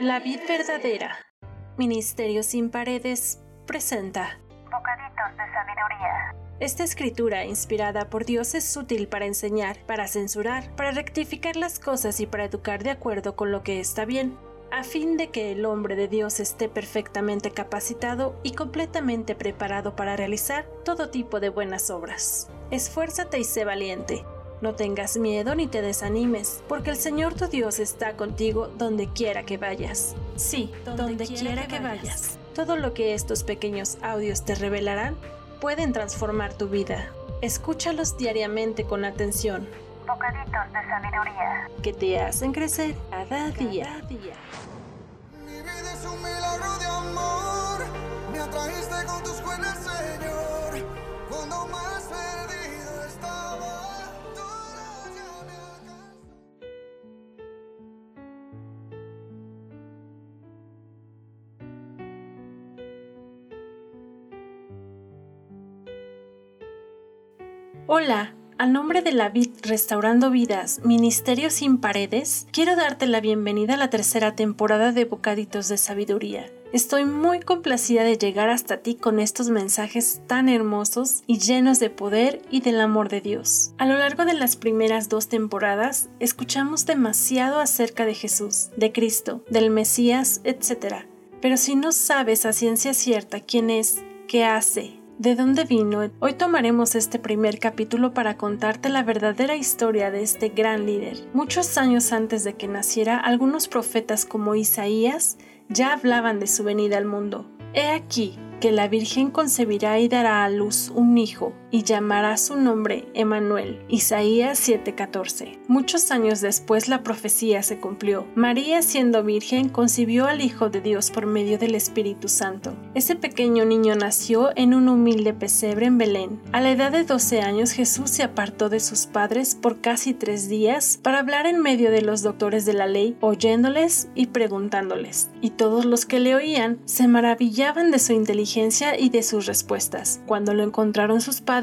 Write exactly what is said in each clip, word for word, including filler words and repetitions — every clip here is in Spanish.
La Vid Verdadera, Ministerio Sin Paredes, presenta Bocaditos de Sabiduría. Esta escritura inspirada por Dios es útil para enseñar, para censurar, para rectificar las cosas y para educar de acuerdo con lo que está bien, a fin de que el hombre de Dios esté perfectamente capacitado y completamente preparado para realizar todo tipo de buenas obras. Esfuérzate y sé valiente. No tengas miedo ni te desanimes, porque el Señor tu Dios está contigo donde quiera que vayas. Sí, donde, donde quiera, quiera que vayas. Todo lo que estos pequeños audios te revelarán pueden transformar tu vida. Escúchalos diariamente con atención. Bocaditos de sabiduría que te hacen crecer cada día. Cada día. Mi vida es un milagro de amor. Me atrajiste con tus cuerdas, Señor. Cuando más perdido estaba. Hola, a nombre de La Vid Restaurando Vidas, Ministerio Sin Paredes, quiero darte la bienvenida a la tercera temporada de Bocaditos de Sabiduría. Estoy muy complacida de llegar hasta ti con estos mensajes tan hermosos y llenos de poder y del amor de Dios. A lo largo de las primeras dos temporadas, escuchamos demasiado acerca de Jesús, de Cristo, del Mesías, etcétera. Pero si no sabes a ciencia cierta quién es, qué hace, ¿de dónde vino? Hoy tomaremos este primer capítulo para contarte la verdadera historia de este gran líder. Muchos años antes de que naciera, algunos profetas como Isaías ya hablaban de su venida al mundo. He aquí que la Virgen concebirá y dará a luz un hijo, y llamará su nombre Emmanuel. Isaías siete catorce. Muchos años después la profecía se cumplió. María, siendo virgen, concibió al Hijo de Dios por medio del Espíritu Santo. Ese pequeño niño nació en un humilde pesebre en Belén. A la edad de doce años, Jesús se apartó de sus padres por casi tres días para hablar en medio de los doctores de la ley, oyéndoles y preguntándoles. Y todos los que le oían se maravillaban de su inteligencia y de sus respuestas. Cuando lo encontraron sus padres,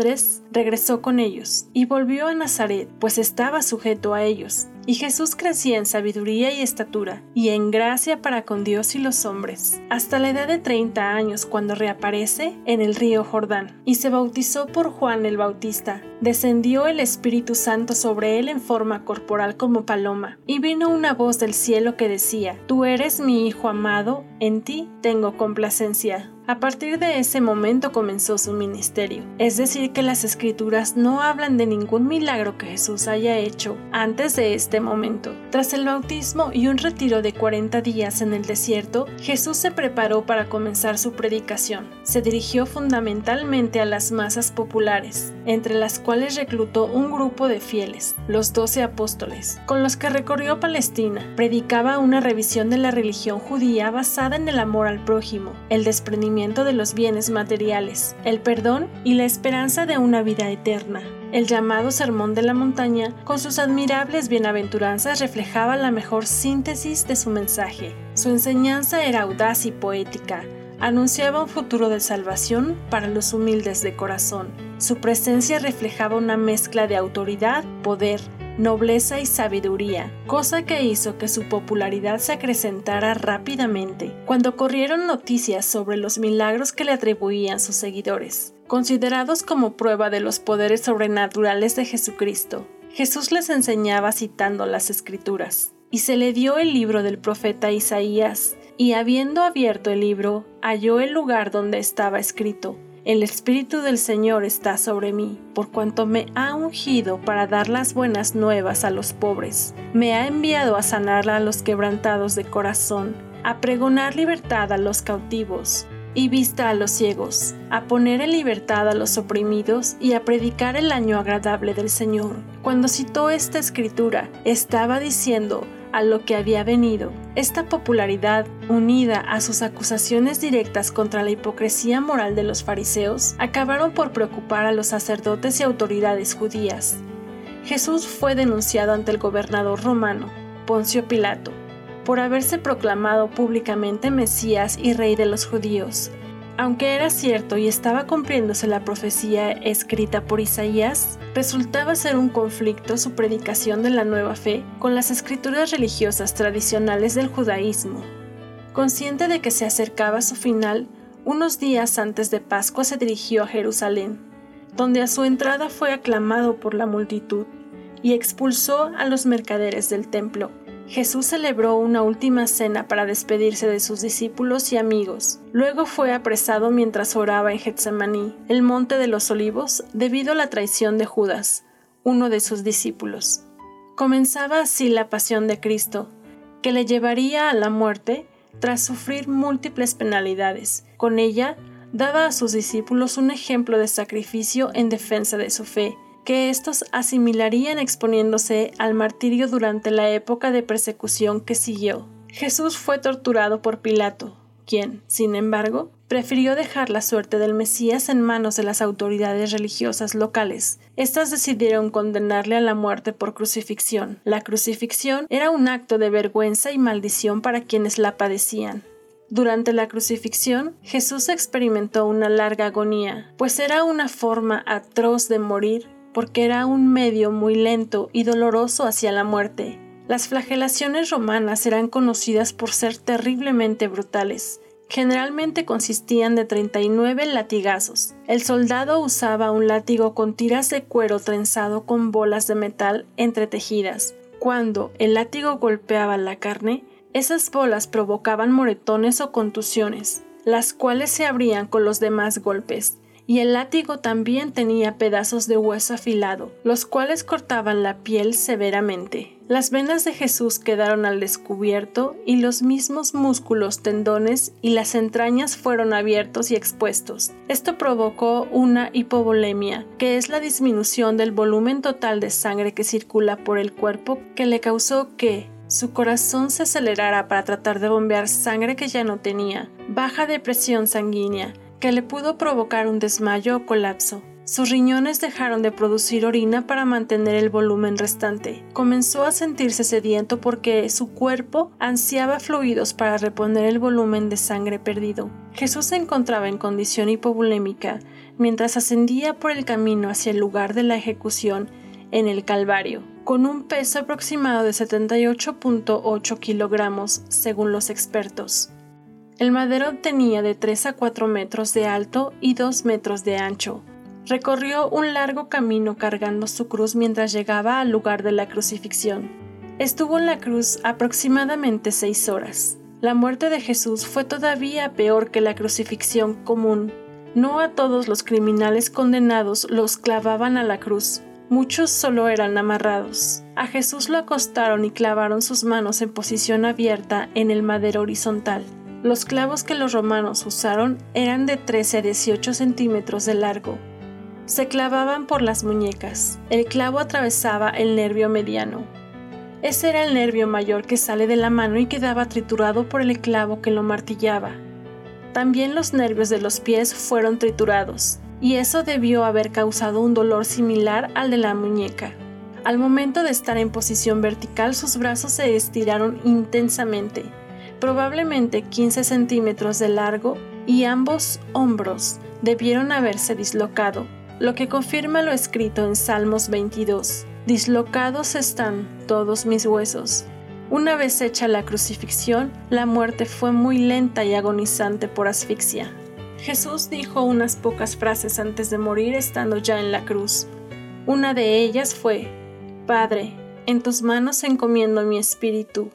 regresó con ellos y volvió a Nazaret, pues estaba sujeto a ellos. Y Jesús crecía en sabiduría y estatura, y en gracia para con Dios y los hombres, hasta la edad de treinta años, cuando reaparece en el río Jordán, y se bautizó por Juan el Bautista. Descendió el Espíritu Santo sobre él en forma corporal como paloma, y vino una voz del cielo que decía: «Tú eres mi Hijo amado, en ti tengo complacencia». A partir de ese momento comenzó su ministerio. Es decir, que las Escrituras no hablan de ningún milagro que Jesús haya hecho antes de este momento. Tras el bautismo y un retiro de cuarenta días en el desierto, Jesús se preparó para comenzar su predicación. Se dirigió fundamentalmente a las masas populares, entre las cuales reclutó un grupo de fieles, los doce apóstoles, con los que recorrió Palestina. Predicaba una revisión de la religión judía basada en el amor al prójimo, el desprendimiento de los bienes materiales, el perdón y la esperanza de una vida eterna. El llamado Sermón de la Montaña, con sus admirables bienaventuranzas, reflejaba la mejor síntesis de su mensaje. Su enseñanza era audaz y poética. Anunciaba un futuro de salvación para los humildes de corazón. Su presencia reflejaba una mezcla de autoridad, poder, nobleza y sabiduría, cosa que hizo que su popularidad se acrecentara rápidamente, cuando corrieron noticias sobre los milagros que le atribuían sus seguidores, considerados como prueba de los poderes sobrenaturales de Jesucristo. Jesús les enseñaba citando las Escrituras, y se le dio el libro del profeta Isaías, y habiendo abierto el libro, halló el lugar donde estaba escrito: «El Espíritu del Señor está sobre mí, por cuanto me ha ungido para dar las buenas nuevas a los pobres. Me ha enviado a sanar a los quebrantados de corazón, a pregonar libertad a los cautivos y vista a los ciegos, a poner en libertad a los oprimidos y a predicar el año agradable del Señor». Cuando citó esta escritura, estaba diciendo a lo que había venido. Esta popularidad, unida a sus acusaciones directas contra la hipocresía moral de los fariseos, acabaron por preocupar a los sacerdotes y autoridades judías. Jesús fue denunciado ante el gobernador romano, Poncio Pilato, por haberse proclamado públicamente Mesías y Rey de los judíos. Aunque era cierto y estaba cumpliéndose la profecía escrita por Isaías, resultaba ser un conflicto su predicación de la nueva fe con las escrituras religiosas tradicionales del judaísmo. Consciente de que se acercaba a su final, unos días antes de Pascua se dirigió a Jerusalén, donde a su entrada fue aclamado por la multitud y expulsó a los mercaderes del templo. Jesús celebró una última cena para despedirse de sus discípulos y amigos. Luego fue apresado mientras oraba en Getsemaní, el monte de los olivos, debido a la traición de Judas, uno de sus discípulos. Comenzaba así la pasión de Cristo, que le llevaría a la muerte tras sufrir múltiples penalidades. Con ella, daba a sus discípulos un ejemplo de sacrificio en defensa de su fe, que estos asimilarían exponiéndose al martirio durante la época de persecución que siguió. Jesús fue torturado por Pilato, quien, sin embargo, prefirió dejar la suerte del Mesías en manos de las autoridades religiosas locales. Estas decidieron condenarle a la muerte por crucifixión. La crucifixión era un acto de vergüenza y maldición para quienes la padecían. Durante la crucifixión, Jesús experimentó una larga agonía, pues era una forma atroz de morir, porque era un medio muy lento y doloroso hacia la muerte. Las flagelaciones romanas eran conocidas por ser terriblemente brutales. Generalmente consistían de treinta y nueve latigazos. El soldado usaba un látigo con tiras de cuero trenzado con bolas de metal entretejidas. Cuando el látigo golpeaba la carne, esas bolas provocaban moretones o contusiones, las cuales se abrían con los demás golpes. Y el látigo también tenía pedazos de hueso afilado, los cuales cortaban la piel severamente. Las venas de Jesús quedaron al descubierto y los mismos músculos, tendones y las entrañas fueron abiertos y expuestos. Esto provocó una hipovolemia, que es la disminución del volumen total de sangre que circula por el cuerpo, que le causó que su corazón se acelerara para tratar de bombear sangre que ya no tenía, baja de presión sanguínea, que le pudo provocar un desmayo o colapso. Sus riñones dejaron de producir orina para mantener el volumen restante. Comenzó a sentirse sediento porque su cuerpo ansiaba fluidos para reponer el volumen de sangre perdido. Jesús se encontraba en condición hipovolémica mientras ascendía por el camino hacia el lugar de la ejecución en el Calvario, con un peso aproximado de setenta y ocho punto ocho kilogramos, según los expertos. El madero tenía de tres a cuatro metros de alto y dos metros de ancho. Recorrió un largo camino cargando su cruz mientras llegaba al lugar de la crucifixión. Estuvo en la cruz aproximadamente seis horas. La muerte de Jesús fue todavía peor que la crucifixión común. No a todos los criminales condenados los clavaban a la cruz. Muchos solo eran amarrados. A Jesús lo acostaron y clavaron sus manos en posición abierta en el madero horizontal. Los clavos que los romanos usaron eran de trece a dieciocho centímetros de largo. Se clavaban por las muñecas. El clavo atravesaba el nervio mediano. Ese era el nervio mayor que sale de la mano y quedaba triturado por el clavo que lo martillaba. También los nervios de los pies fueron triturados, y eso debió haber causado un dolor similar al de la muñeca. Al momento de estar en posición vertical, sus brazos se estiraron intensamente, probablemente quince centímetros de largo, y ambos hombros debieron haberse dislocado, lo que confirma lo escrito en Salmos veintidós. «Dislocados están todos mis huesos». Una vez hecha la crucifixión, la muerte fue muy lenta y agonizante por asfixia. Jesús dijo unas pocas frases antes de morir estando ya en la cruz. Una de ellas fue: «Padre, en tus manos encomiendo mi espíritu».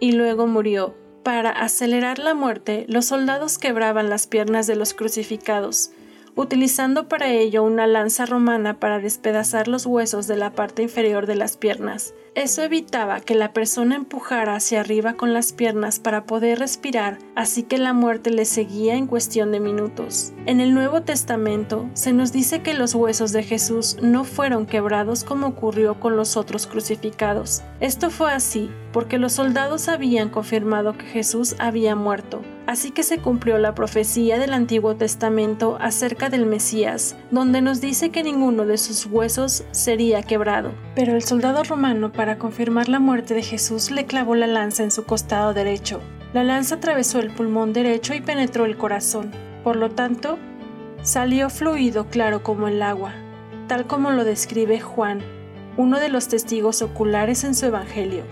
Y luego murió. Para acelerar la muerte, los soldados quebraban las piernas de los crucificados, utilizando para ello una lanza romana para despedazar los huesos de la parte inferior de las piernas. Eso evitaba que la persona empujara hacia arriba con las piernas para poder respirar, así que la muerte le seguía en cuestión de minutos. En el Nuevo Testamento se nos dice que los huesos de Jesús no fueron quebrados como ocurrió con los otros crucificados. Esto fue así porque los soldados habían confirmado que Jesús había muerto. Así que se cumplió la profecía del Antiguo Testamento acerca del Mesías, donde nos dice que ninguno de sus huesos sería quebrado. Pero el soldado romano, para confirmar la muerte de Jesús, le clavó la lanza en su costado derecho. La lanza atravesó el pulmón derecho y penetró el corazón. Por lo tanto, salió fluido claro como el agua, tal como lo describe Juan, uno de los testigos oculares en su Evangelio.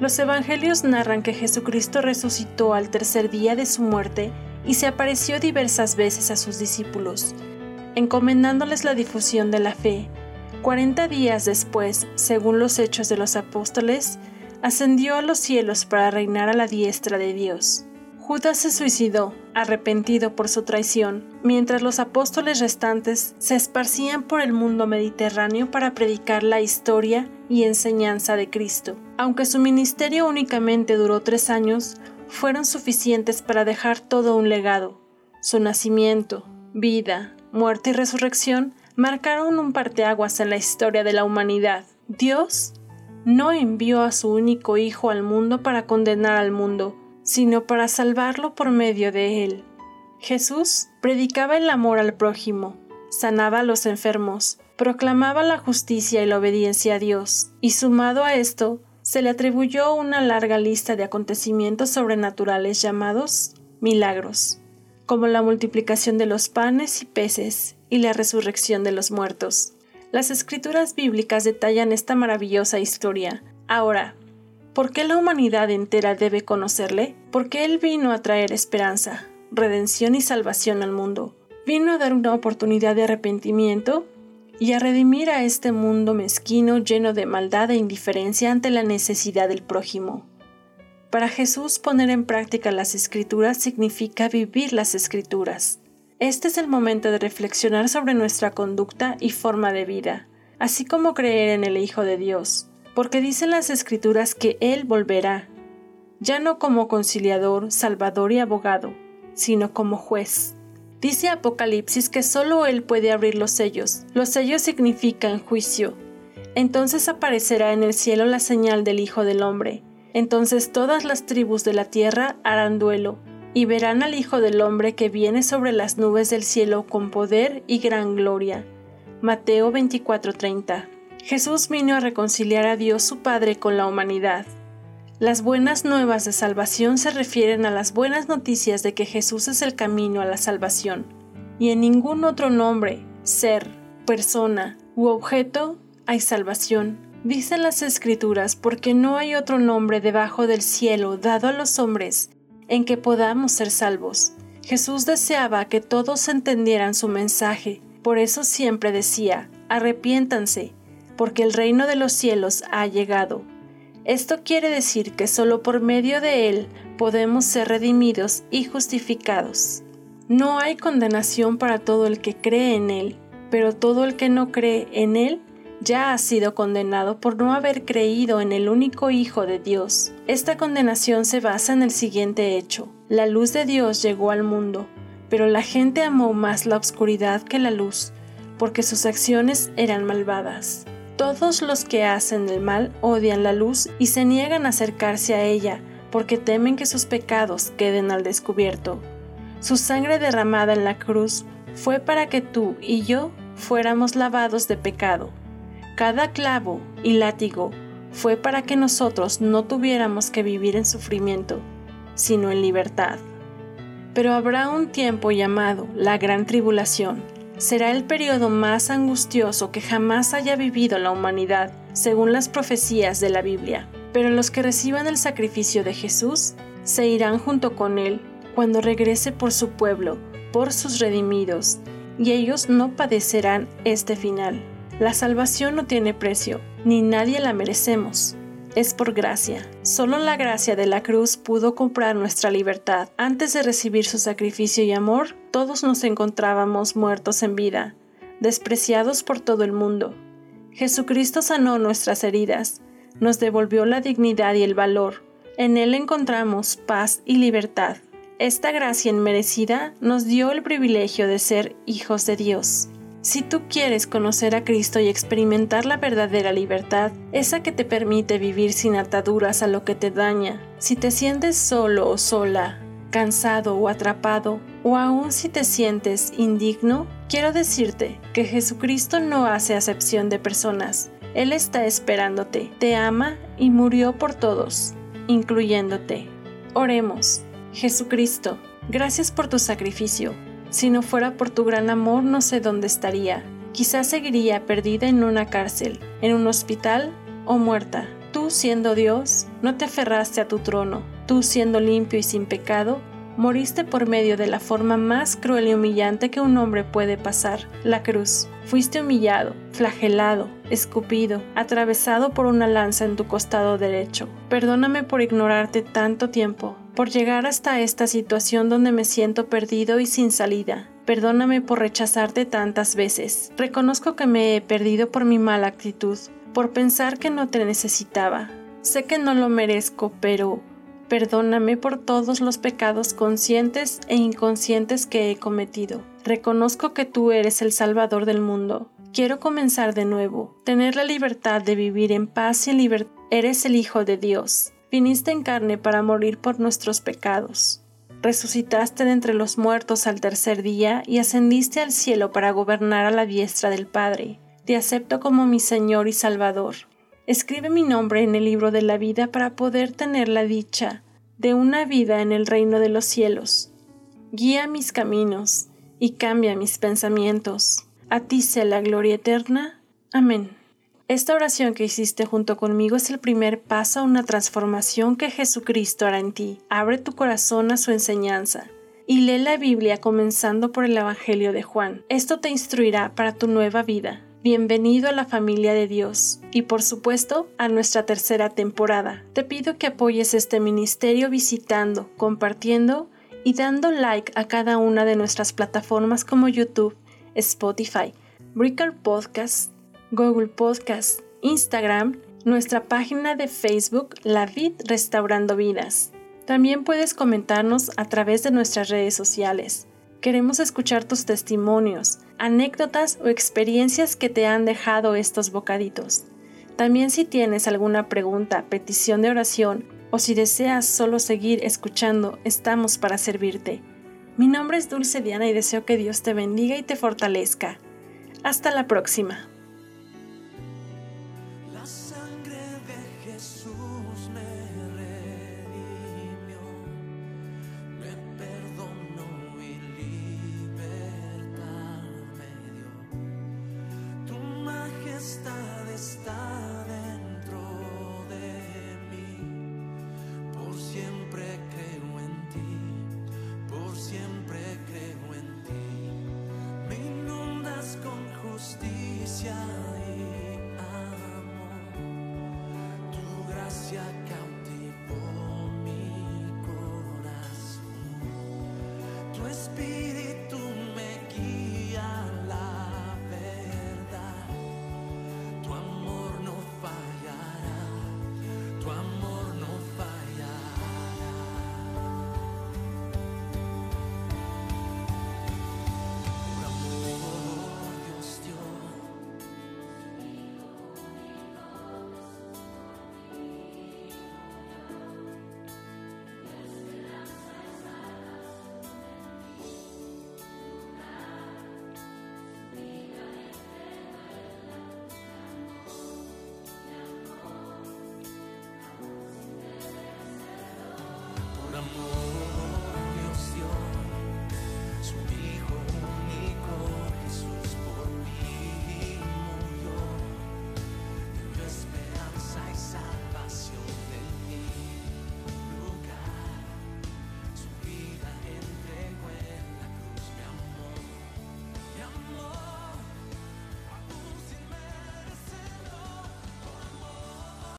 Los Evangelios narran que Jesucristo resucitó al tercer día de su muerte y se apareció diversas veces a sus discípulos, encomendándoles la difusión de la fe. Cuarenta días después, según los Hechos de los apóstoles, ascendió a los cielos para reinar a la diestra de Dios. Judas se suicidó, arrepentido por su traición, mientras los apóstoles restantes se esparcían por el mundo mediterráneo para predicar la historia y enseñanza de Cristo. Aunque su ministerio únicamente duró tres años, fueron suficientes para dejar todo un legado. Su nacimiento, vida, muerte y resurrección marcaron un parteaguas en la historia de la humanidad. Dios no envió a su único Hijo al mundo para condenar al mundo, sino para salvarlo por medio de él. Jesús predicaba el amor al prójimo, sanaba a los enfermos, proclamaba la justicia y la obediencia a Dios, y sumado a esto, se le atribuyó una larga lista de acontecimientos sobrenaturales llamados milagros, como la multiplicación de los panes y peces y la resurrección de los muertos. Las escrituras bíblicas detallan esta maravillosa historia. Ahora, ¿por qué la humanidad entera debe conocerle? Porque Él vino a traer esperanza, redención y salvación al mundo. Vino a dar una oportunidad de arrepentimiento y a redimir a este mundo mezquino lleno de maldad e indiferencia ante la necesidad del prójimo. Para Jesús, poner en práctica las Escrituras significa vivir las Escrituras. Este es el momento de reflexionar sobre nuestra conducta y forma de vida, así como creer en el Hijo de Dios. Porque dicen las Escrituras que Él volverá, ya no como conciliador, salvador y abogado, sino como juez. Dice Apocalipsis que solo Él puede abrir los sellos. Los sellos significan juicio. Entonces aparecerá en el cielo la señal del Hijo del Hombre. Entonces todas las tribus de la tierra harán duelo, y verán al Hijo del Hombre que viene sobre las nubes del cielo con poder y gran gloria. Mateo veinticuatro treinta. Jesús vino a reconciliar a Dios su Padre con la humanidad. Las buenas nuevas de salvación se refieren a las buenas noticias de que Jesús es el camino a la salvación, y en ningún otro nombre, ser, persona u objeto hay salvación. Dicen las Escrituras, porque no hay otro nombre debajo del cielo dado a los hombres en que podamos ser salvos. Jesús deseaba que todos entendieran su mensaje, por eso siempre decía, arrepiéntanse, porque el reino de los cielos ha llegado. Esto quiere decir que solo por medio de Él podemos ser redimidos y justificados. No hay condenación para todo el que cree en Él, pero todo el que no cree en Él ya ha sido condenado por no haber creído en el único Hijo de Dios. Esta condenación se basa en el siguiente hecho: la luz de Dios llegó al mundo, pero la gente amó más la oscuridad que la luz, porque sus acciones eran malvadas. Todos los que hacen el mal odian la luz y se niegan a acercarse a ella porque temen que sus pecados queden al descubierto. Su sangre derramada en la cruz fue para que tú y yo fuéramos lavados de pecado. Cada clavo y látigo fue para que nosotros no tuviéramos que vivir en sufrimiento, sino en libertad. Pero habrá un tiempo llamado la gran tribulación. Será el periodo más angustioso que jamás haya vivido la humanidad, según las profecías de la Biblia. Pero los que reciban el sacrificio de Jesús se irán junto con Él cuando regrese por su pueblo, por sus redimidos, y ellos no padecerán este final. La salvación no tiene precio, ni nadie la merecemos. Es por gracia. Solo la gracia de la cruz pudo comprar nuestra libertad. Antes de recibir su sacrificio y amor, todos nos encontrábamos muertos en vida, despreciados por todo el mundo. Jesucristo sanó nuestras heridas, nos devolvió la dignidad y el valor. En Él encontramos paz y libertad. Esta gracia inmerecida nos dio el privilegio de ser hijos de Dios. Si tú quieres conocer a Cristo y experimentar la verdadera libertad, esa que te permite vivir sin ataduras a lo que te daña, si te sientes solo o sola, cansado o atrapado, o aún si te sientes indigno, quiero decirte que Jesucristo no hace acepción de personas. Él está esperándote, te ama y murió por todos, incluyéndote. Oremos. Jesucristo, gracias por tu sacrificio. Si no fuera por tu gran amor, no sé dónde estaría. Quizás seguiría perdida en una cárcel, en un hospital o muerta. Tú, siendo Dios, no te aferraste a tu trono. Tú, siendo limpio y sin pecado, moriste por medio de la forma más cruel y humillante que un hombre puede pasar, la cruz. Fuiste humillado, flagelado, escupido, atravesado por una lanza en tu costado derecho. Perdóname por ignorarte tanto tiempo, por llegar hasta esta situación donde me siento perdido y sin salida. Perdóname por rechazarte tantas veces. Reconozco que me he perdido por mi mala actitud, por pensar que no te necesitaba. Sé que no lo merezco, pero... perdóname por todos los pecados conscientes e inconscientes que he cometido. Reconozco que tú eres el Salvador del mundo. Quiero comenzar de nuevo, tener la libertad de vivir en paz y libertad. Eres el Hijo de Dios. Viniste en carne para morir por nuestros pecados. Resucitaste de entre los muertos al tercer día y ascendiste al cielo para gobernar a la diestra del Padre. Te acepto como mi Señor y Salvador. Escribe mi nombre en el libro de la vida para poder tener la dicha de una vida en el reino de los cielos. Guía mis caminos y cambia mis pensamientos. A ti sea la gloria eterna. Amén. Esta oración que hiciste junto conmigo es el primer paso a una transformación que Jesucristo hará en ti. Abre tu corazón a su enseñanza y lee la Biblia comenzando por el Evangelio de Juan. Esto te instruirá para tu nueva vida. Bienvenido a la familia de Dios y, por supuesto, a nuestra tercera temporada. Te pido que apoyes este ministerio visitando, compartiendo y dando like a cada una de nuestras plataformas como YouTube, Spotify, Breaker Podcast, Google Podcast, Instagram, nuestra página de Facebook, La Vid Restaurando Vidas. También puedes comentarnos a través de nuestras redes sociales. Queremos escuchar tus testimonios, anécdotas o experiencias que te han dejado estos bocaditos. También si tienes alguna pregunta, petición de oración o si deseas solo seguir escuchando, estamos para servirte. Mi nombre es Dulce Diana y deseo que Dios te bendiga y te fortalezca. Hasta la próxima.